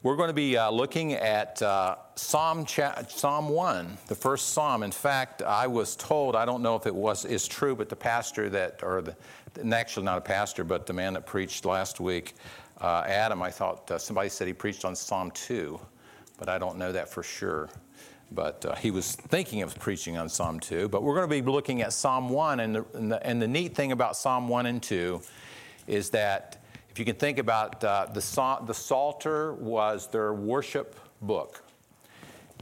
We're going to be looking at Psalm 1, the first Psalm. In fact, I was told, I don't know if it's true, but the pastor that, actually not a pastor, but the man that preached last week, Adam, I thought somebody said he preached on Psalm 2, but I don't know that for sure. But he was thinking of preaching on Psalm 2, but we're going to be looking at Psalm 1, and the neat thing about Psalm 1 and 2 is that if you can think about the Psalter was their worship book.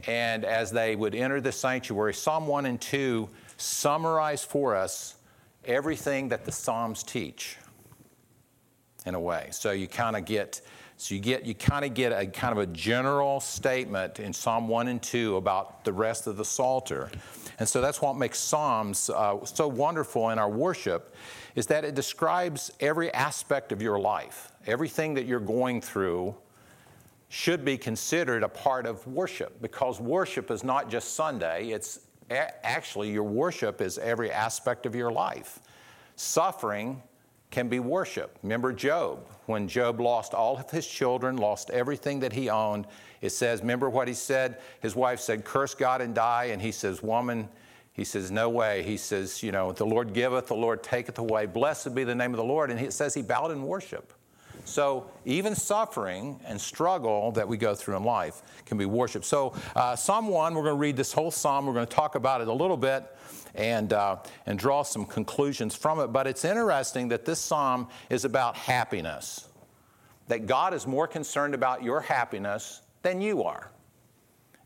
And as they would enter the sanctuary, Psalm 1 and 2 summarize for us everything that the Psalms teach in a way. So you kind of get a kind of a general statement in Psalm 1 and 2 about the rest of the Psalter. And so that's what makes Psalms so wonderful in our worship, is that it describes every aspect of your life. Everything that you're going through should be considered a part of worship, because worship is not just Sunday. It's actually, your worship is every aspect of your life. Suffering can be worship. Remember Job. When Job lost all of his children, lost everything that he owned, it says, remember what he said? His wife said, curse God and die. And he says, woman, he says, no way. He says, you know, the Lord giveth, the Lord taketh away. Blessed be the name of the Lord. And it says he bowed in worship. So even suffering and struggle that we go through in life can be worship. So Psalm 1, we're going to read this whole psalm. We're going to talk about it a little bit and draw some conclusions from it. But it's interesting that this psalm is about happiness, that God is more concerned about your happiness than you are.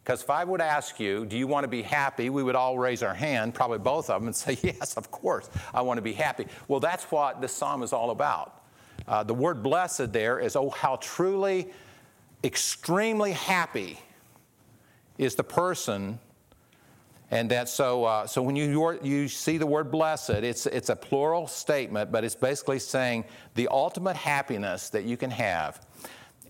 Because if I would ask you, do you want to be happy, we would all raise our hand, probably both of them, and say, yes, of course, I want to be happy. Well, that's what this psalm is all about. The word blessed there is, oh, how truly, extremely happy is the person. And that so when you see the word blessed, it's a plural statement, but it's basically saying the ultimate happiness that you can have.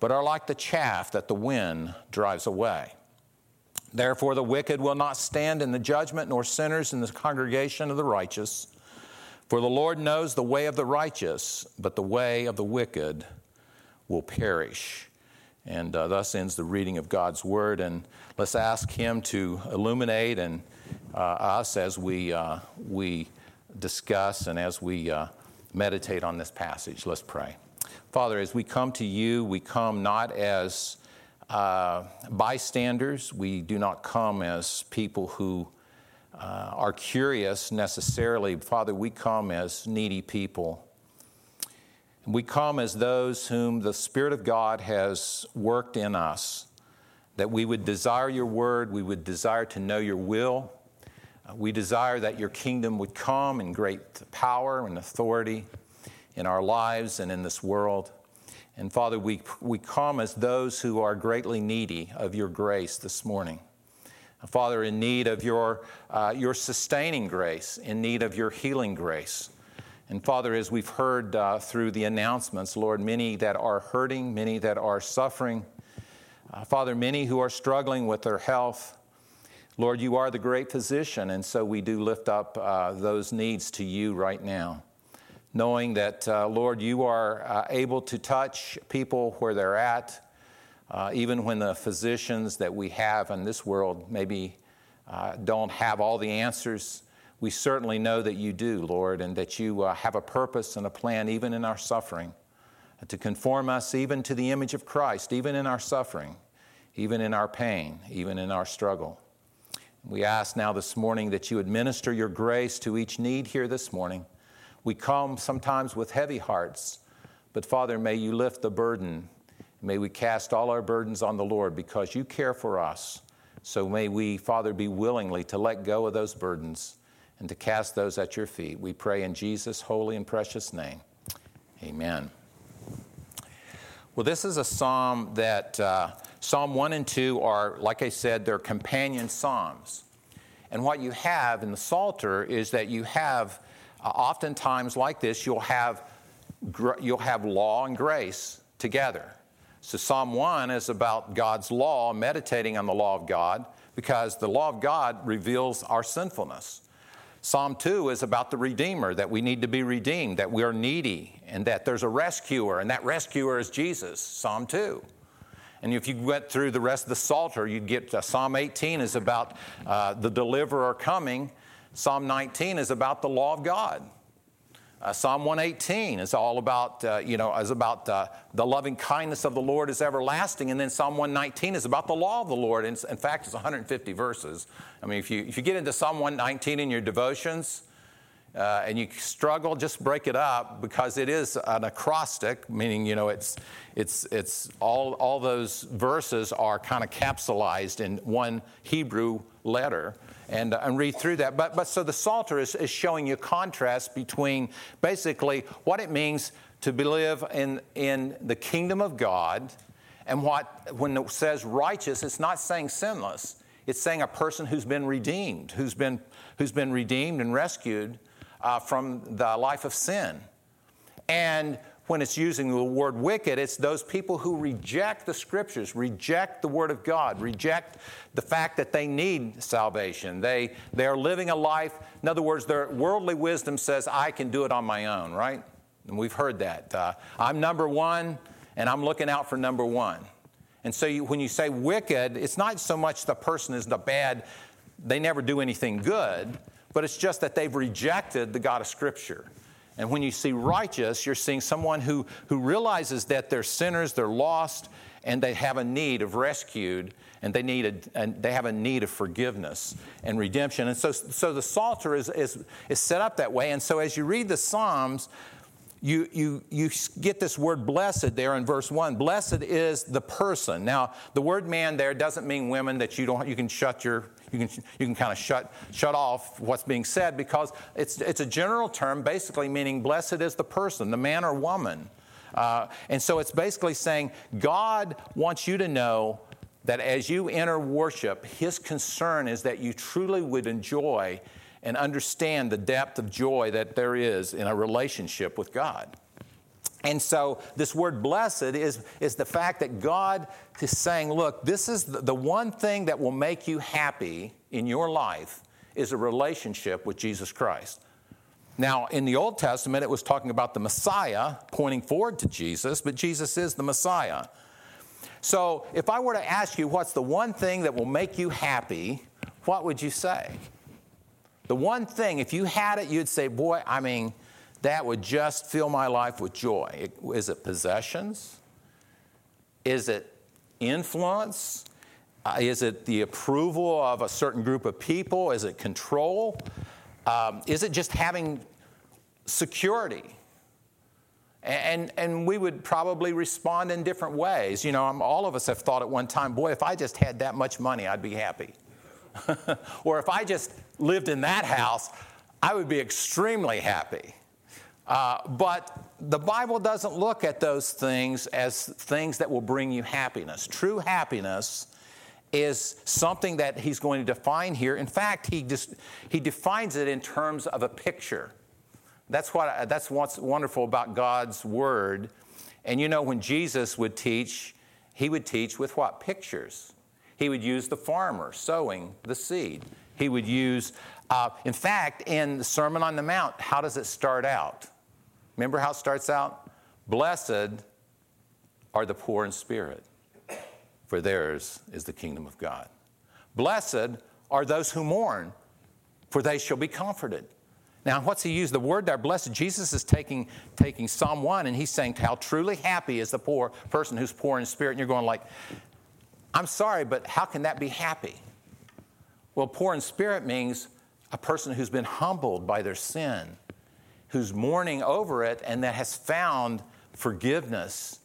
but are like the chaff that the wind drives away. Therefore, the wicked will not stand in the judgment, nor sinners in the congregation of the righteous. For the Lord knows the way of the righteous, but the way of the wicked will perish. And thus ends the reading of God's Word. And let's ask Him to illuminate and us as we discuss and as we meditate on this passage. Let's pray. Father, as we come to you, we come not as bystanders. We do not come as people who are curious necessarily. Father, we come as needy people. We come as those whom the Spirit of God has worked in us, that we would desire your word, we would desire to know your will. We desire that your kingdom would come in great power and authority in our lives and in this world. And Father, we come as those who are greatly needy of your grace this morning. Father, in need of your sustaining grace, in need of your healing grace. And Father, as we've heard through the announcements, Lord, many that are hurting, many that are suffering, Father, many who are struggling with their health. Lord, you are the great physician, and so we do lift up those needs to you right now, knowing that, Lord, you are able to touch people where they're at, even when the physicians that we have in this world maybe don't have all the answers. We certainly know that you do, Lord, and that you have a purpose and a plan even in our suffering, to conform us even to the image of Christ, even in our suffering, even in our pain, even in our struggle. We ask now this morning that you administer your grace to each need here this morning. We come sometimes with heavy hearts, but Father, may you lift the burden. May we cast all our burdens on the Lord because you care for us. So may we, Father, be willingly to let go of those burdens and to cast those at your feet. We pray in Jesus' holy and precious name. Amen. Well, this is a psalm that Psalm 1 and 2 are, like I said, they're companion psalms. And what you have in the Psalter is that you have, oftentimes like this, you'll have law and grace together. So Psalm 1 is about God's law, meditating on the law of God, because the law of God reveals our sinfulness. Psalm 2 is about the Redeemer, that we need to be redeemed, that we are needy, and that there's a rescuer, and that rescuer is Jesus, Psalm 2. And if you went through the rest of the Psalter, you'd get Psalm 18 is about the deliverer coming. Psalm 19 is about the law of God. Psalm 118 is all about, the loving kindness of the Lord is everlasting. And then Psalm 119 is about the law of the Lord. And in fact, it's 150 verses. I mean, if you get into Psalm 119 in your devotions and you struggle, just break it up, because it is an acrostic, meaning, it's all those verses are kind of capsulized in one Hebrew letter. And read through that. But so the Psalter is showing you contrast between basically what it means to live in the kingdom of God and what, when it says righteous, it's not saying sinless. It's saying a person who's been redeemed, who's been redeemed and rescued from the life of sin. And when it's using the word wicked, it's those people who reject the Scriptures, reject the Word of God, reject the fact that they need salvation. They are living a life, in other words, their worldly wisdom says, I can do it on my own, right? And we've heard that. I'm number one, and I'm looking out for number one. And so when you say wicked, it's not so much the person is the bad, they never do anything good, but it's just that they've rejected the God of Scripture. And when you see righteous, you're seeing someone who realizes that they're sinners, they're lost, and they have a need of rescued, and they have a need of forgiveness and redemption. And so the Psalter is set up that way. And so as you read the Psalms, you get this word blessed there in verse 1. Blessed is the person. Now, the word man there doesn't mean women, that you can kind of shut off what's being said, because it's a general term basically meaning blessed is the person, the man or woman. And so it's basically saying God wants you to know that as you enter worship, His concern is that you truly would enjoy and understand the depth of joy that there is in a relationship with God. And so this word blessed is the fact that God is saying, look, this is the one thing that will make you happy in your life is a relationship with Jesus Christ. Now, in the Old Testament, it was talking about the Messiah, pointing forward to Jesus, but Jesus is the Messiah. So if I were to ask you what's the one thing that will make you happy, what would you say? The one thing, if you had it, you'd say, boy, I mean, that would just fill my life with joy. Is it possessions? Is it influence? Is it the approval of a certain group of people? Is it control? Is it just having security? And we would probably respond in different ways. All of us have thought at one time, boy, if I just had that much money, I'd be happy. Or if I just lived in that house, I would be extremely happy. But the Bible doesn't look at those things as things that will bring you happiness. True happiness is something that He's going to define here. In fact, He defines it in terms of a picture. That's what's wonderful about God's Word. And when Jesus would teach, He would teach with what? Pictures. He would use the farmer sowing the seed. He would use, in fact, in the Sermon on the Mount, how does it start out? Remember how it starts out? Blessed are the poor in spirit, for theirs is the kingdom of God. Blessed are those who mourn, for they shall be comforted. Now, what's he used? The word there, blessed. Jesus is taking Psalm 1, and he's saying how truly happy is the poor person who's poor in spirit. And you're going like, I'm sorry, but how can that be happy? Well, poor in spirit means a person who's been humbled by their sin, who's mourning over it, and that has found forgiveness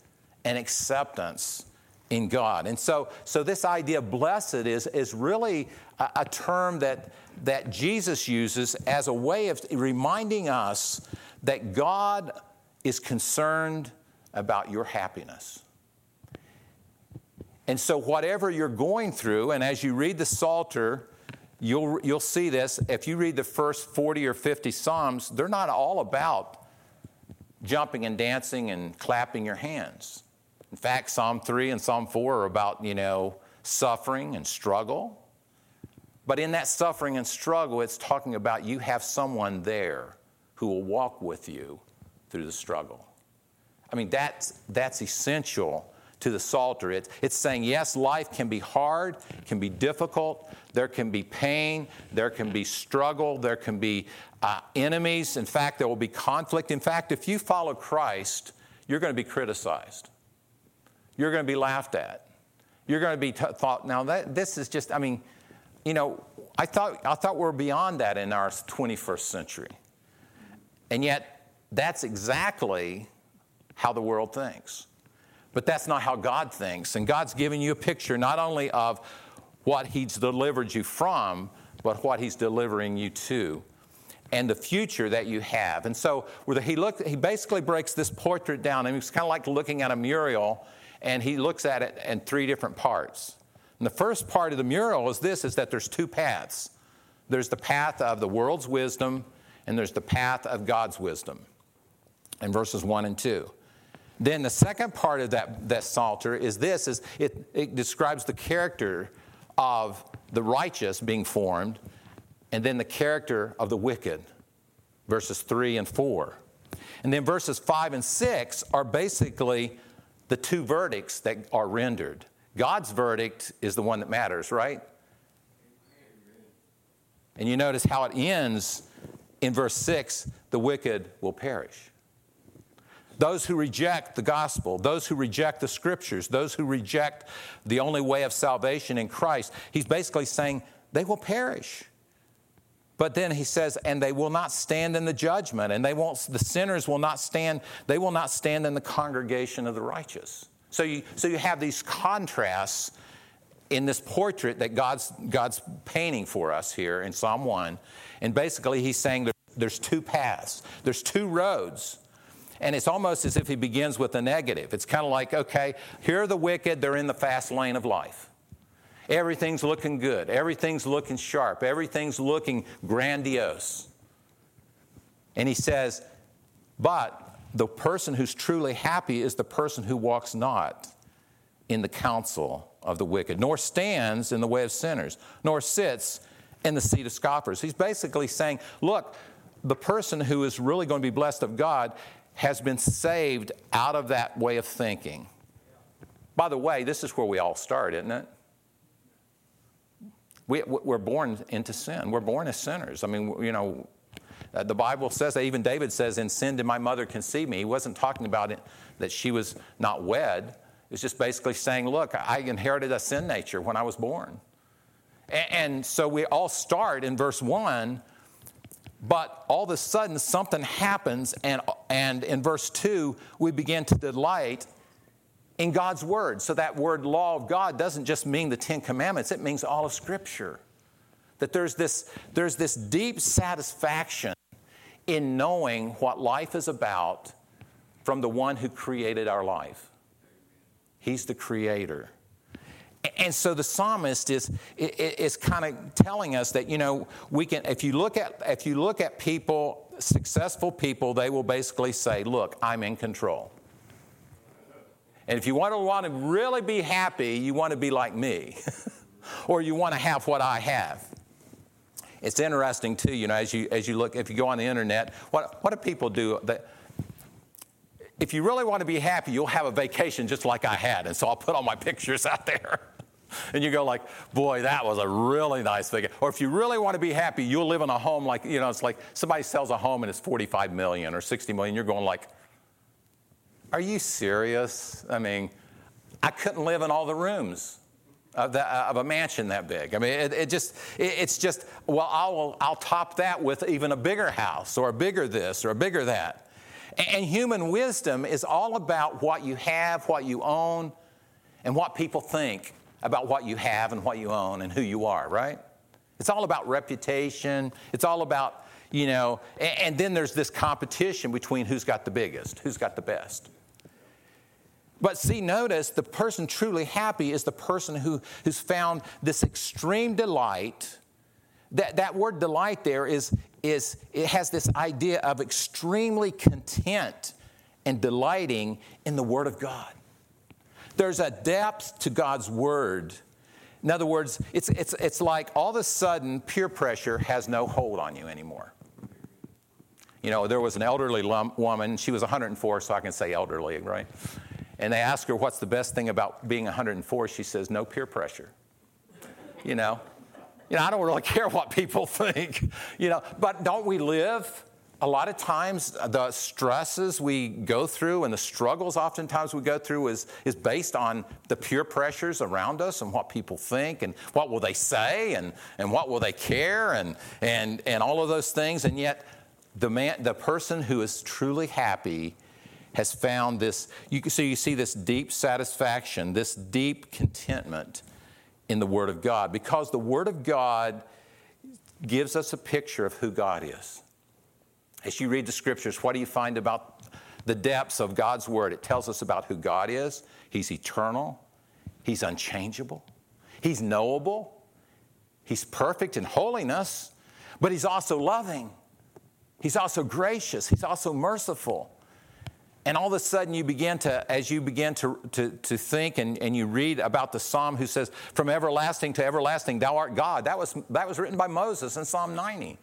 and acceptance in God. And so this idea of blessed is really a term that Jesus uses as a way of reminding us that God is concerned about your happiness. And so whatever you're going through, and as you read the Psalter, you'll see this. If you read the first 40 or 50 Psalms, they're not all about jumping and dancing and clapping your hands. In fact, Psalm 3 and Psalm 4 are about, suffering and struggle. But in that suffering and struggle, it's talking about you have someone there who will walk with you through the struggle. I mean, that's essential to the Psalter. It's saying, yes, life can be hard, can be difficult, there can be pain, there can be struggle, there can be enemies. In fact, there will be conflict. In fact, if you follow Christ, you're going to be criticized. You're going to be laughed at. You're going to be thought, now this is just, I thought we were beyond that in our 21st century. And yet, that's exactly how the world thinks. But that's not how God thinks. And God's giving you a picture not only of what He's delivered you from, but what He's delivering you to and the future that you have. And so he basically breaks this portrait down, and it's kind of like looking at a mural, and he looks at it in three different parts. And the first part of the mural is that there's two paths. There's the path of the world's wisdom, and there's the path of God's wisdom in verses 1 and 2. Then the second part of that Psalter it describes the character of the righteous being formed, and then the character of the wicked, verses 3 and 4. And then verses 5 and 6 are basically the two verdicts that are rendered. God's verdict is the one that matters, right? And you notice how it ends in verse 6, the wicked will perish. Those who reject the gospel, those who reject the scriptures, those who reject the only way of salvation in Christ, he's basically saying they will perish. But then he says, and they will not stand in the judgment, and the sinners will not stand, they will not stand in the congregation of the righteous. So you have these contrasts in this portrait that God's painting for us here in Psalm 1. And basically he's saying there's two paths, there's two roads. And it's almost as if he begins with a negative. It's kind of like, okay, here are the wicked, they're in the fast lane of life. Everything's looking good. Everything's looking sharp. Everything's looking grandiose. And he says, but the person who's truly happy is the person who walks not in the counsel of the wicked, nor stands in the way of sinners, nor sits in the seat of scoffers. He's basically saying, look, the person who is really going to be blessed of God has been saved out of that way of thinking. By the way, this is where we all start, isn't it? We're born into sin. We're born as sinners. The Bible says that even David says, in sin did my mother conceive me. He wasn't talking about it, that she was not wed. It's just basically saying, look, I inherited a sin nature when I was born. And so we all start in verse 1, but all of a sudden something happens, and in verse 2, we begin to delight in God's Word. So that word law of God doesn't just mean the Ten Commandments, it means all of Scripture. That there's this deep satisfaction in knowing what life is about from the one who created our life. He's the Creator. And so the psalmist is kind of telling us that, we can, if you look at people, successful people, they will basically say, look, I'm in control. And if you want to really be happy, you want to be like me, or you want to have what I have. It's interesting too, as you look, if you go on the internet, what do people do? If you really want to be happy, you'll have a vacation just like I had. And so I'll put all my pictures out there. And you go like, boy, that was a really nice vacation. Or if you really want to be happy, you'll live in a home like, it's like somebody sells a home and it's $45 million or $60 million. You're going like, are you serious? I couldn't live in all the rooms of a mansion that big. I'll top that with even a bigger house or a bigger this or a bigger that. And human wisdom is all about what you have, what you own, and what people think about what you have and what you own and who you are, right? It's all about reputation. It's all about, and then there's this competition between who's got the biggest, who's got the best. But see, notice the person truly happy is the person who's found this extreme delight. That word delight there is it has this idea of extremely content and delighting in the Word of God. There's a depth to God's Word. In other words, it's like all of a sudden peer pressure has no hold on you anymore. You know, there was an elderly woman. She was 104, so I can say elderly, right? And they asked her, what's the best thing about being 104? She says, no peer pressure. You know, I don't really care what people think, but don't we live? A lot of times the stresses we go through and the struggles oftentimes we go through is based on the peer pressures around us and what people think and what will they say and what will they care and all of those things. And yet the person who is truly happy has found this. So you see this deep satisfaction, this deep contentment in the Word of God, because the Word of God gives us a picture of who God is. As you read the Scriptures, what do you find about the depths of God's Word? It tells us about who God is. He's eternal. He's unchangeable. He's knowable. He's perfect in holiness, but He's also loving. He's also gracious. He's also merciful. And all of a sudden you begin to, as you begin to think and you read about the Psalm who says, from everlasting to everlasting, thou art God. That was written by Moses in Psalm 90.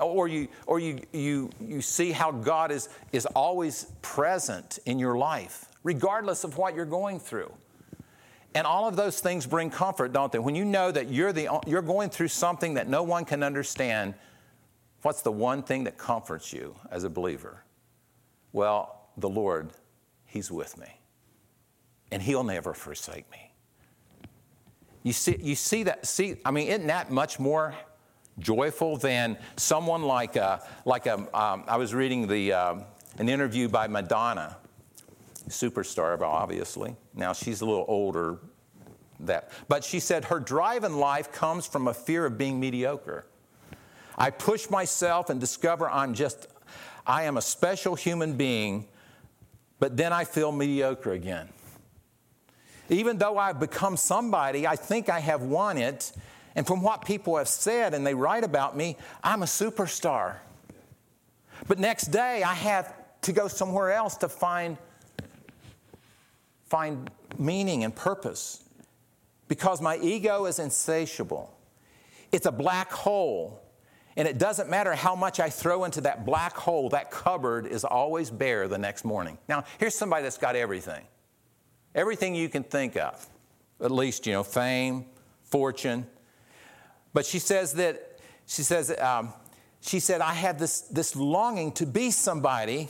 Or you see how God is always present in your life, regardless of what you're going through. And all of those things bring comfort, don't they? When you know that you're going through something that no one can understand, what's the one thing that comforts you as a believer? Well, the Lord, He's with me, and He'll never forsake me. I mean, isn't that much more joyful than someone like I was reading an interview by Madonna, superstar, obviously. Now she's a little older, but she said her drive in life comes from a fear of being mediocre. I push myself and discover I am a special human being. But then I feel mediocre again. Even though I've become somebody, I think I have won it. And from what people have said and they write about me, I'm a superstar. But next day, I have to go somewhere else to find meaning and purpose. Because my ego is insatiable. It's a black hole. And it doesn't matter how much I throw into that black hole, that cupboard is always bare the next morning. Now, here's somebody that's got everything. Everything you can think of. At least, fame, fortune. But she said, I have this longing to be somebody,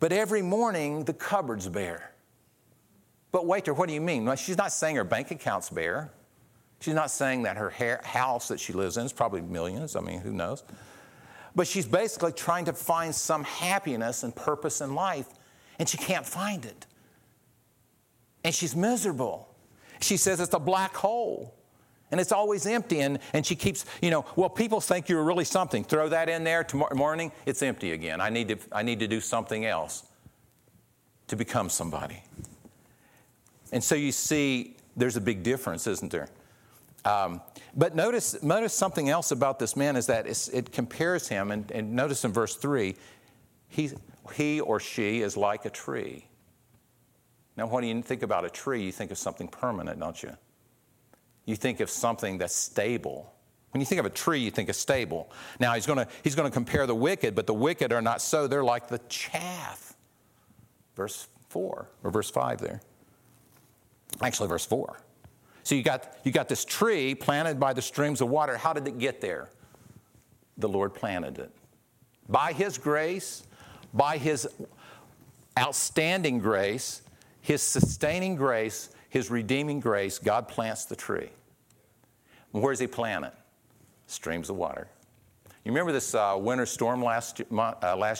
but every morning the cupboard's bare. But waiter, what do you mean? Well, she's not saying her bank account's bare. She's not saying that her house that she lives in is probably millions. I mean, who knows? But she's basically trying to find some happiness and purpose in life, and she can't find it. And she's miserable. She says it's a black hole, and it's always empty. And she keeps, well, people think you're really something. Throw that in there tomorrow morning, it's empty again. I need to do something else to become somebody. And so you see, there's a big difference, isn't there? But notice something else about this man is that it compares him, and notice in verse 3, he or she is like a tree. Now, when you think about a tree, you think of something permanent, don't you? You think of something that's stable. When you think of a tree, you think of stable. Now, he's going to compare the wicked, but the wicked are not so. They're like the chaff. Verse 4, or verse 5 there. Actually, verse 4. So you got this tree planted by the streams of water. How did it get there? The Lord planted it. By His grace, by His outstanding grace, His sustaining grace, His redeeming grace, God plants the tree. And where does He plant it? Streams of water. You remember this winter storm last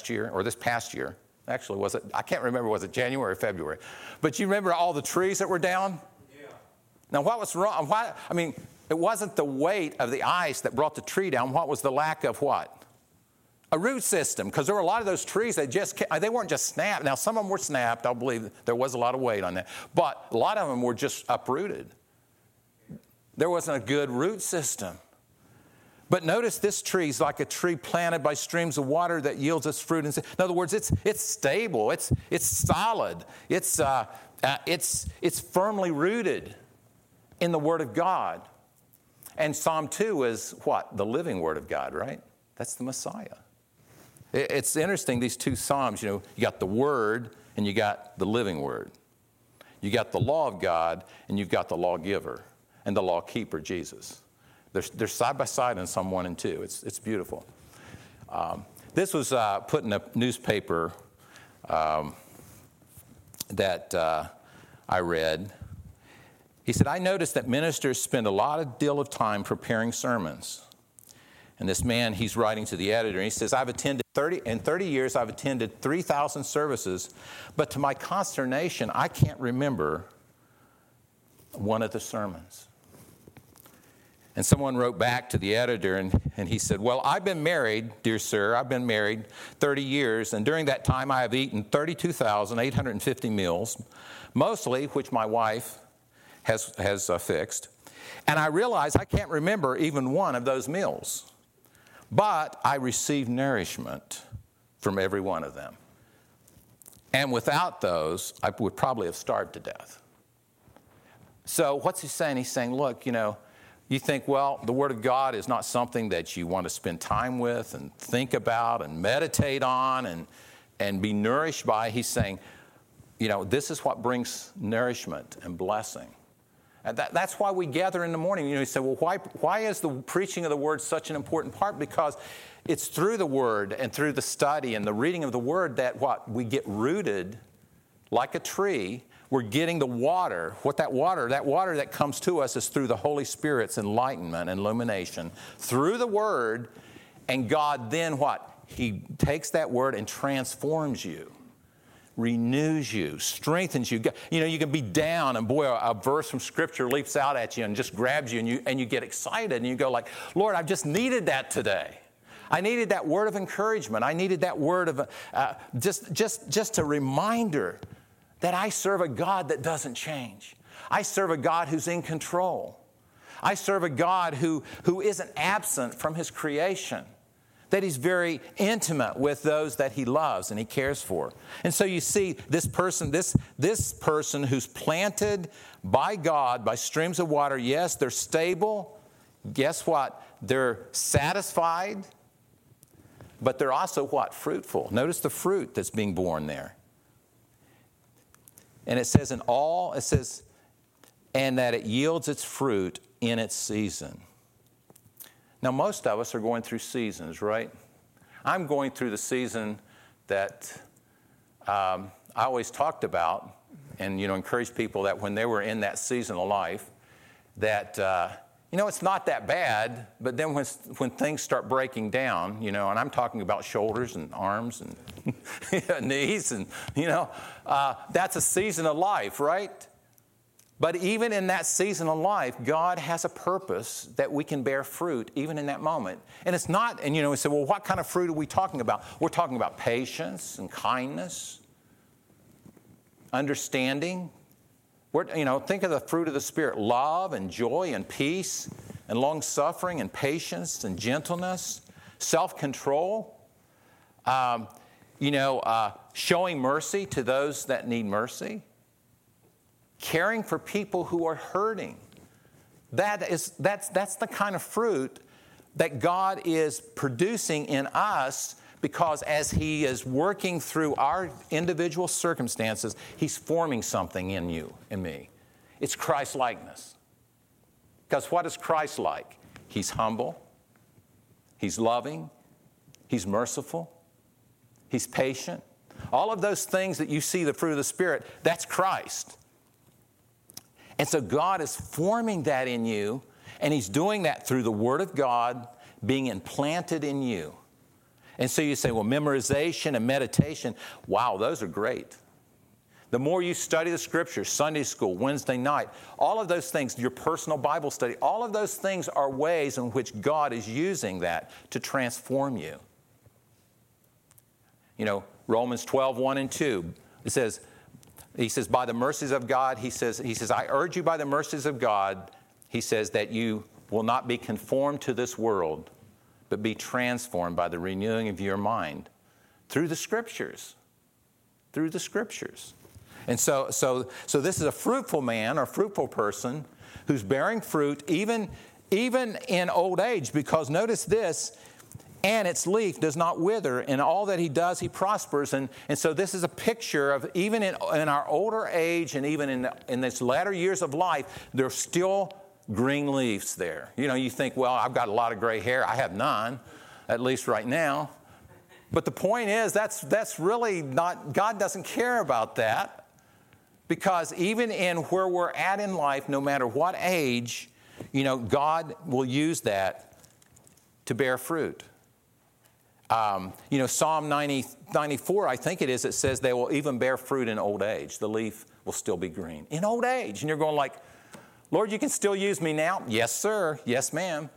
year, or this past year? Actually, was it? I can't remember. Was it January or February? But you remember all the trees that were down? Now, what was wrong? It wasn't the weight of the ice that brought the tree down. What was the lack of what? A root system, because there were a lot of those trees that just, they weren't just snapped. Now, some of them were snapped. I believe there was a lot of weight on that. But a lot of them were just uprooted. There wasn't a good root system. But notice this tree is like a tree planted by streams of water that yields its fruit. In other words, it's stable. It's solid. It's firmly rooted in the Word of God. And Psalm 2 is what? The living Word of God, right? That's the Messiah. It's interesting, these two Psalms, you know, you got the Word and you got the living Word. You got the law of God and you've got the lawgiver and the law keeper, Jesus. They're side by side in Psalm 1 and 2. It's beautiful. This was put in a newspaper that I read. He said, I noticed that ministers spend a deal of time preparing sermons. And this man, he's writing to the editor, and he says, in 30 years, I've attended 3,000 services, but to my consternation, I can't remember one of the sermons. And someone wrote back to the editor, and he said, well, I've been married, dear sir, I've been married 30 years, and during that time, I have eaten 32,850 meals, mostly which my wife has fixed. And I realize I can't remember even one of those meals. But I receive nourishment from every one of them. And without those, I would probably have starved to death. So what's he saying? He's saying, look, you know, you think, well, the Word of God is not something that you want to spend time with and think about and meditate on and be nourished by. He's saying, you know, this is what brings nourishment and blessing. And that's why we gather in the morning. You know, you say, well, why is the preaching of the Word such an important part? Because it's through the Word and through the study and the reading of the Word that what? We get rooted like a tree. We're getting the water. What that water that comes to us is through the Holy Spirit's enlightenment and illumination. Through the Word, and God then what? He takes that Word and transforms you. Renews you, strengthens you. You know, you can be down and boy, a verse from Scripture leaps out at you and just grabs you and you get excited and you go like, Lord, I've just needed that today. I needed that word of encouragement. I needed that word of just a reminder that I serve a God that doesn't change. I serve a God who's in control. I serve a God who isn't absent from His creation. That He's very intimate with those that He loves and He cares for. And so you see this person who's planted by God, by streams of water, yes, they're stable. Guess what? They're satisfied, but they're also what? Fruitful. Notice the fruit that's being born there. And it says and that it yields its fruit in its season. Now, most of us are going through seasons, right? I'm going through the season that I always talked about and, you know, encouraged people that when they were in that season of life that, you know, it's not that bad. But then when things start breaking down, you know, and I'm talking about shoulders and arms and knees and, you know, that's a season of life, right? But even in that season of life, God has a purpose that we can bear fruit even in that moment. And it's not, and you know, we say, well, what kind of fruit are we talking about? We're talking about patience and kindness, understanding. You know, think of the fruit of the Spirit, love and joy and peace and long-suffering and patience and gentleness, self-control, showing mercy to those that need mercy. Caring for people who are hurting. That's the kind of fruit that God is producing in us because as He is working through our individual circumstances, He's forming something in you and me. It's Christ-likeness. Because what is Christ like? He's humble. He's loving. He's merciful. He's patient. All of those things that you see the fruit of the Spirit, that's Christ. And so God is forming that in you, and He's doing that through the Word of God being implanted in you. And so you say, well, memorization and meditation, wow, those are great. The more you study the Scriptures, Sunday school, Wednesday night, all of those things, your personal Bible study, all of those things are ways in which God is using that to transform you. You know, Romans 12, 1 and 2. It says, he says, by the mercies of God, he says, I urge you by the mercies of God, he says, that you will not be conformed to this world, but be transformed by the renewing of your mind through the Scriptures. Through the Scriptures. And so this is a fruitful man or fruitful person who's bearing fruit even in old age, because notice this, and its leaf does not wither, and all that he does, he prospers. And so this is a picture of even in our older age and even in this latter years of life, there's still green leaves there. You know, you think, well, I've got a lot of gray hair. I have none, at least right now. But the point is, that's really not, God doesn't care about that, because even in where we're at in life, no matter what age, you know, God will use that to bear fruit. You know, Psalm 94, I think it is, it says they will even bear fruit in old age. The leaf will still be green in old age. And you're going like, Lord, you can still use me now? Yes, sir. Yes, ma'am.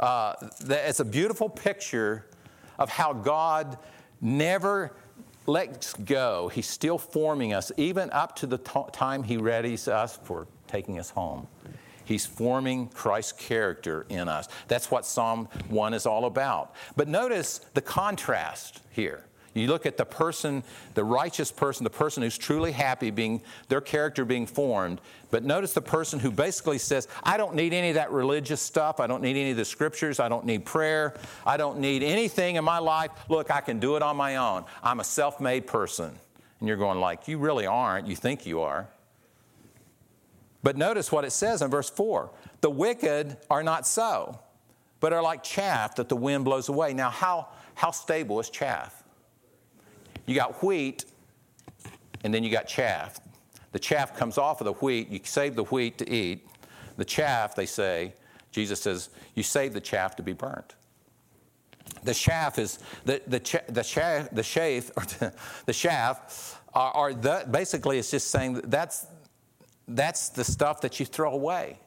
It's a beautiful picture of how God never lets go. He's still forming us, even up to the time he readies us for taking us home. He's forming Christ's character in us. That's what Psalm 1 is all about. But notice the contrast here. You look at the person, the righteous person, the person who's truly happy, being their character being formed. But notice the person who basically says, I don't need any of that religious stuff. I don't need any of the Scriptures. I don't need prayer. I don't need anything in my life. Look, I can do it on my own. I'm a self-made person. And you're going like, you really aren't. You think you are. But notice what it says in verse 4. The wicked are not so, but are like chaff that the wind blows away. Now, how stable is chaff? You got wheat, and then you got chaff. The chaff comes off of the wheat. You save the wheat to eat. The chaff, they say, Jesus says, you save the chaff to be burnt. The chaff is, the chaff, basically it's just saying that's the stuff that you throw away.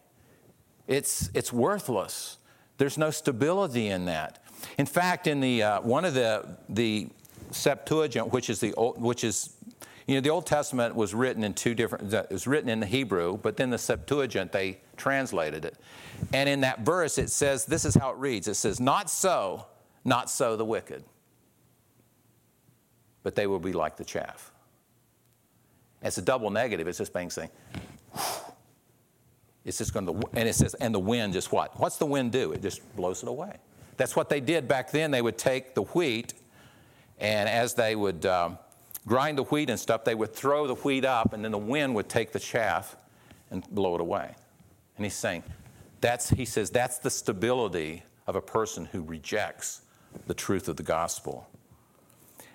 It's worthless. There's no stability in that. In fact, in the one of the Septuagint, which is you know, the Old Testament was written in it was written in the Hebrew, but then the Septuagint, they translated it. And in that verse, it says, this is how it reads. It says, not so the wicked, but they will be like the chaff. It's a double negative. It's just being saying, it's just going to, and it says, and the wind just what? What's the wind do? It just blows it away. That's what they did back then. They would take the wheat, and as they would grind the wheat and stuff, they would throw the wheat up, and then the wind would take the chaff and blow it away. And he's saying, that's the stability of a person who rejects the truth of the gospel.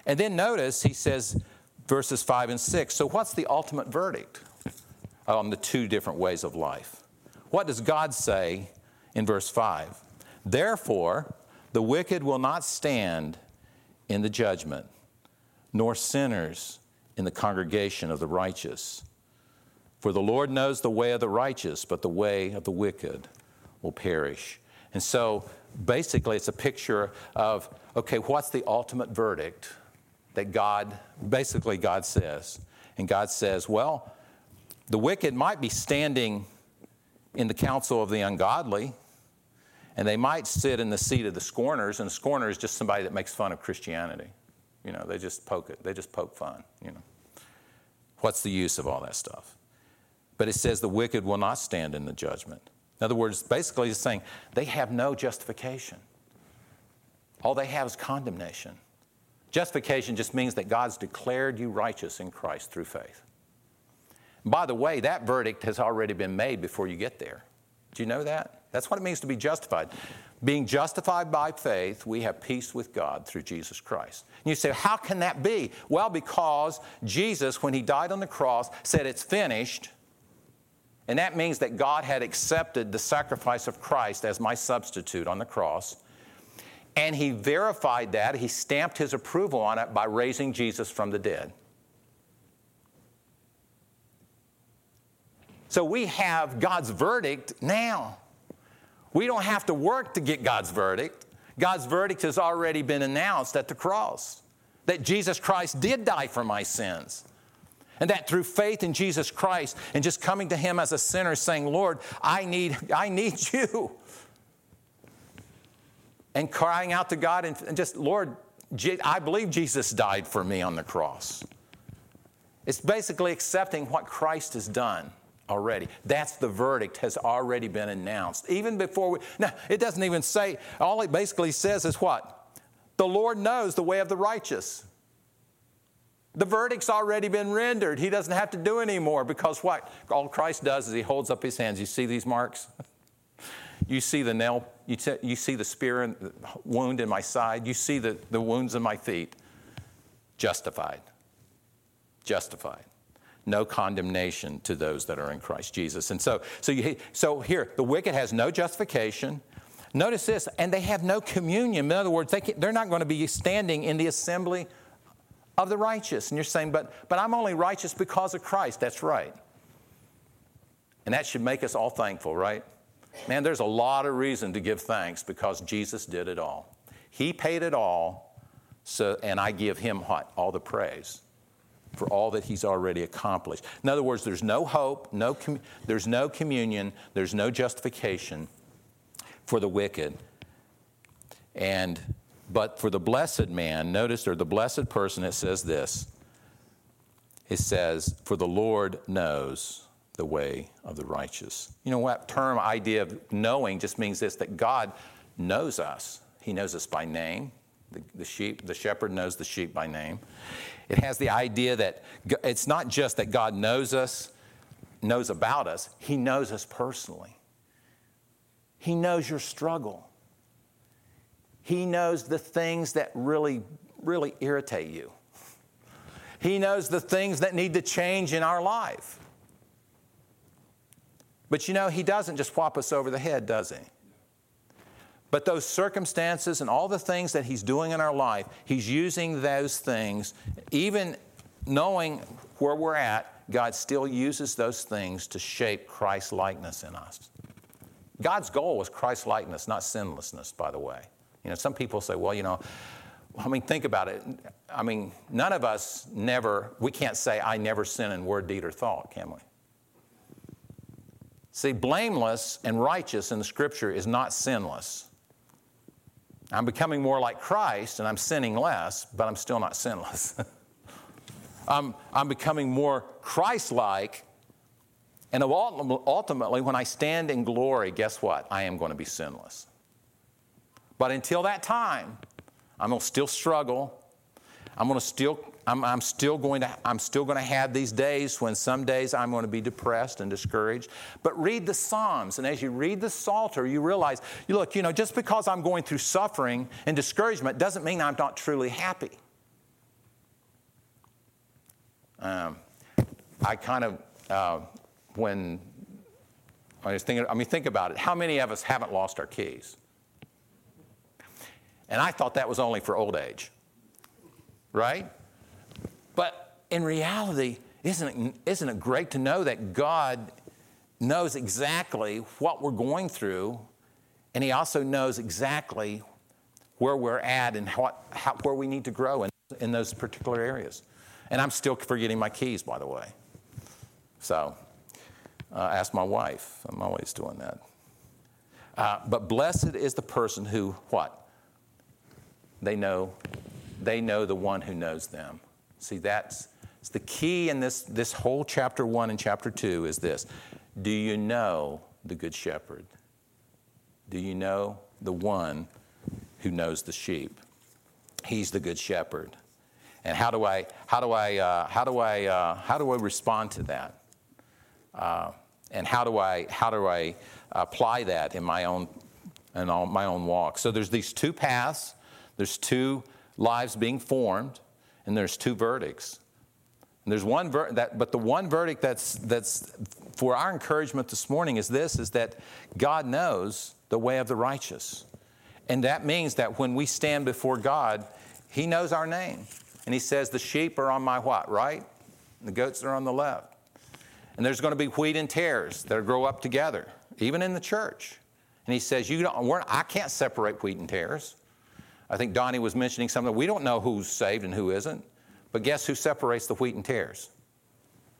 And then notice, he says, verses 5 and 6. So what's the ultimate verdict on the two different ways of life? What does God say in verse 5? Therefore, the wicked will not stand in the judgment, nor sinners in the congregation of the righteous. For the Lord knows the way of the righteous, but the way of the wicked will perish. And so basically it's a picture of, okay, what's the ultimate verdict that God says? And God says, well, the wicked might be standing in the council of the ungodly, and they might sit in the seat of the scorners, and a scorner is just somebody that makes fun of Christianity. You know, they just poke it. They just poke fun, you know. What's the use of all that stuff? But it says the wicked will not stand in the judgment. In other words, basically it's saying they have no justification. All they have is condemnation. Justification just means that God's declared you righteous in Christ through faith. By the way, that verdict has already been made before you get there. Do you know that? That's what it means to be justified. Being justified by faith, we have peace with God through Jesus Christ. And you say, how can that be? Well, because Jesus, when he died on the cross, said it's finished. And that means that God had accepted the sacrifice of Christ as my substitute on the cross. And he verified that. He stamped his approval on it by raising Jesus from the dead. So we have God's verdict now. We don't have to work to get God's verdict. God's verdict has already been announced at the cross, that Jesus Christ did die for my sins. And that through faith in Jesus Christ and just coming to Him as a sinner saying, Lord, I need you. And crying out to God and just, Lord, I believe Jesus died for me on the cross. It's basically accepting what Christ has done already. That's the verdict has already been announced. Even before we... Now, it doesn't even say... All it basically says is what? The Lord knows the way of the righteous. The verdict's already been rendered. He doesn't have to do anymore because what? All Christ does is He holds up His hands. You see these marks? You see the nail? You see the spear and the wound in my side? You see the wounds in my feet? Justified. Justified. No condemnation to those that are in Christ Jesus. And so here, the wicked has no justification. Notice this, and they have no communion. In other words, they're not going to be standing in the assembly of the righteous. And you're saying, but I'm only righteous because of Christ. That's right. And that should make us all thankful, right? Man, there's a lot of reason to give thanks because Jesus did it all. He paid it all, so and I give Him what? All the praise for all that He's already accomplished. In other words, there's no hope, there's no communion, there's no justification for the wicked. But for the blessed man, notice, or the blessed person, it says this. It says, for the Lord knows the way of the righteous. You know what term, idea of knowing just means this, that God knows us. He knows us by name. The shepherd knows the sheep by name. It has the idea that it's not just that God knows us, knows about us. He knows us personally. He knows your struggle. He knows the things that really, really irritate you. He knows the things that need to change in our life. But you know, He doesn't just whop us over the head, does He? But those circumstances and all the things that He's doing in our life, He's using those things. Even knowing where we're at, God still uses those things to shape Christ's likeness in us. God's goal was Christ's likeness, not sinlessness, by the way. You know, some people say, well, you know, I mean, think about it. I mean, none of us we can't say, I never sin in word, deed, or thought, can we? See, blameless and righteous in the Scripture is not sinless. I'm becoming more like Christ, and I'm sinning less, but I'm still not sinless. I'm becoming more Christ-like, and ultimately, when I stand in glory, guess what? I am going to be sinless. But until that time, I'm going to still struggle. I'm still going to have these days when some days I'm going to be depressed and discouraged. But read the Psalms, and as you read the Psalter, you realize, look, you know, just because I'm going through suffering and discouragement doesn't mean I'm not truly happy. Think about it. How many of us haven't lost our keys? And I thought that was only for old age, right? But in reality, isn't it great to know that God knows exactly what we're going through, and He also knows exactly where we're at and where we need to grow in those particular areas. And I'm still forgetting my keys, by the way. So ask my wife. I'm always doing that. But blessed is the person who, what? They know the one who knows them. See, that's the key in this whole chapter 1 and chapter 2 is this. Do you know the good shepherd? Do you know the one who knows the sheep? He's the good shepherd. And how do I respond to that? And how do I apply that in my own walk? So there's these two paths. There's two lives being formed, and there's two verdicts. And there's one but the one verdict that's for our encouragement this morning is this: is that God knows the way of the righteous, and that means that when we stand before God, He knows our name, and He says, "The sheep are on my what right, and the goats are on the left." And there's going to be wheat and tares that grow up together, even in the church. And He says, "I can't separate wheat and tares." I think Donnie was mentioning something. We don't know who's saved and who isn't. But guess who separates the wheat and tares?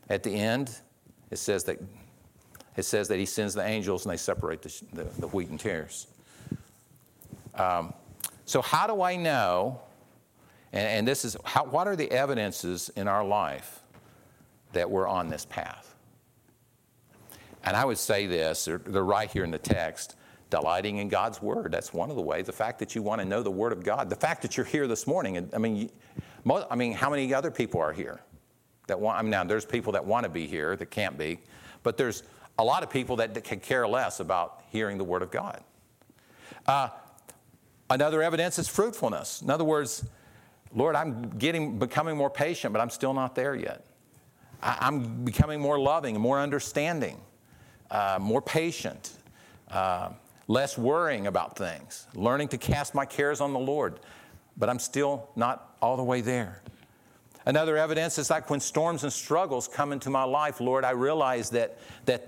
At the end, it says that he sends the angels and they separate the wheat and tares. So how do I know, and this is, what are the evidences in our life that we're on this path? And I would say this, they're right here in the text, delighting in God's Word. That's one of the ways. The fact that you want to know the Word of God. The fact that you're here this morning. I mean, how many other people are here? Now, there's people that want to be here that can't be. But there's a lot of people that can care less about hearing the Word of God. Another evidence is fruitfulness. In other words, Lord, I'm becoming more patient, but I'm still not there yet. I'm becoming more loving, more understanding, more patient, less worrying about things, learning to cast my cares on the Lord, but I'm still not all the way there. Another evidence is like when storms and struggles come into my life, Lord, I realize that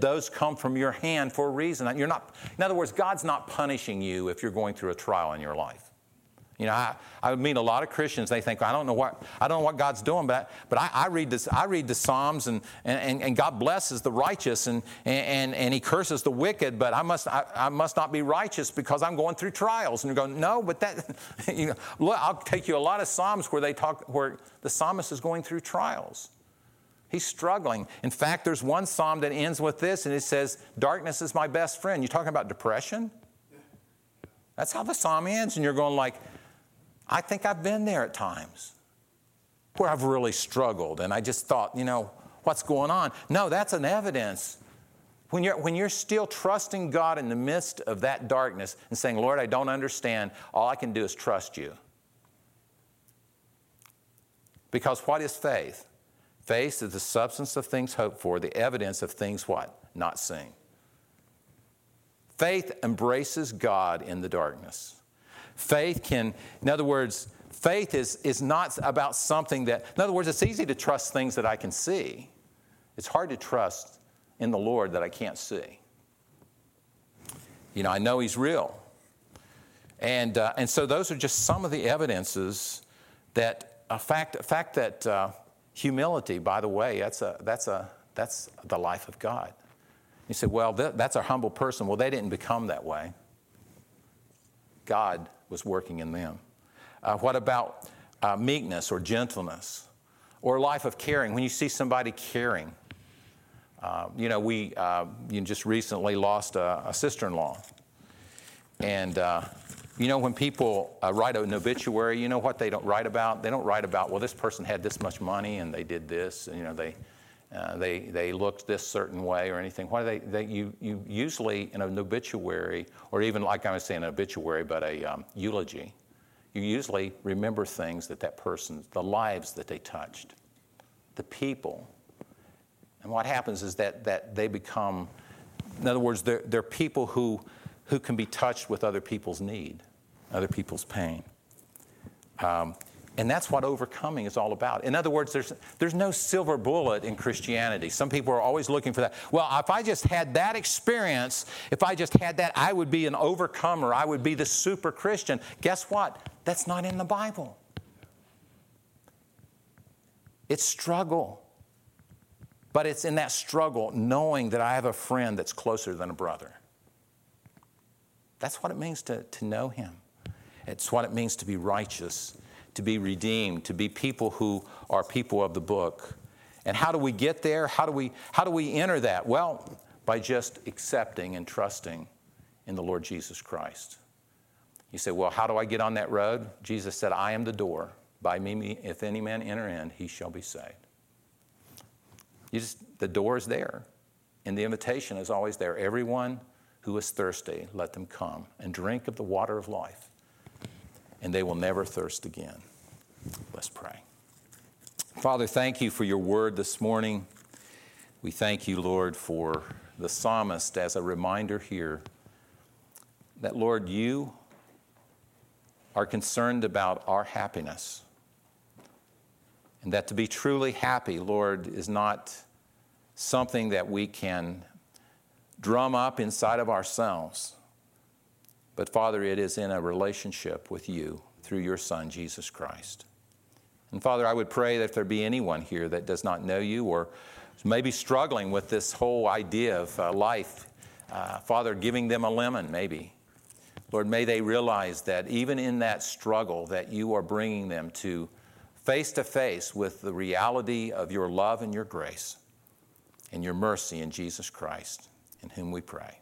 those come from your hand for a reason. In other words, God's not punishing you if you're going through a trial in your life. You know, I meet a lot of Christians. They think, I don't know what God's doing, but I read the Psalms, and God blesses the righteous, and He curses the wicked. But I must not be righteous because I'm going through trials. And you're going, no, but that, you know, look, I'll take you a lot of Psalms where the psalmist is going through trials. He's struggling. In fact, there's one Psalm that ends with this, and it says, "Darkness is my best friend." You're talking about depression. That's how the Psalm ends, and you're going like, I think I've been there at times where I've really struggled and I just thought, you know, what's going on? No, that's an evidence. When you're still trusting God in the midst of that darkness and saying, Lord, I don't understand. All I can do is trust you. Because what is faith? Faith is the substance of things hoped for, the evidence of things what? Not seen. Faith embraces God in the darkness. Faith can, in other words, faith is not about something that, in other words, it's easy to trust things that I can see. It's hard to trust in the Lord that I can't see. You know, I know He's real. And so those are just some of the evidences that a fact that humility, by the way, that's the life of God. You say, well, that's a humble person. Well, they didn't become that way. God was working in them. What about meekness or gentleness or a life of caring? When you see somebody caring, you just recently lost a sister-in-law. And, when people write an obituary, you know what they don't write about? They don't write about, well, this person had this much money and they did this, and, you know, they looked this certain way or anything. Why you usually in an obituary, or even like I was saying an obituary, but a eulogy, you usually remember things that person, the lives that they touched, the people. And what happens is that they become, in other words, they're people who can be touched with other people's need, other people's pain. And that's what overcoming is all about. In other words, there's no silver bullet in Christianity. Some people are always looking for that. Well, if I just had that experience, I would be an overcomer. I would be the super Christian. Guess what? That's not in the Bible. It's struggle. But it's in that struggle knowing that I have a friend that's closer than a brother. That's what it means to know Him. It's what it means to be righteous, to be redeemed, to be people who are people of the book. And how do we get there? How do we enter that? Well, by just accepting and trusting in the Lord Jesus Christ. You say, well, how do I get on that road? Jesus said, I am the door. By me, if any man enter in, he shall be saved. The door is there. And the invitation is always there. Everyone who is thirsty, let them come and drink of the water of life. And they will never thirst again. Let's pray. Father, thank you for your word this morning. We thank you, Lord, for the psalmist as a reminder here that, Lord, you are concerned about our happiness. And that to be truly happy, Lord, is not something that we can drum up inside of ourselves. But Father, it is in a relationship with you through your Son, Jesus Christ. And Father, I would pray that if there be anyone here that does not know you or maybe struggling with this whole idea of life, Father, giving them a lemon maybe. Lord, may they realize that even in that struggle that you are bringing them to face with the reality of your love and your grace and your mercy in Jesus Christ, in whom we pray.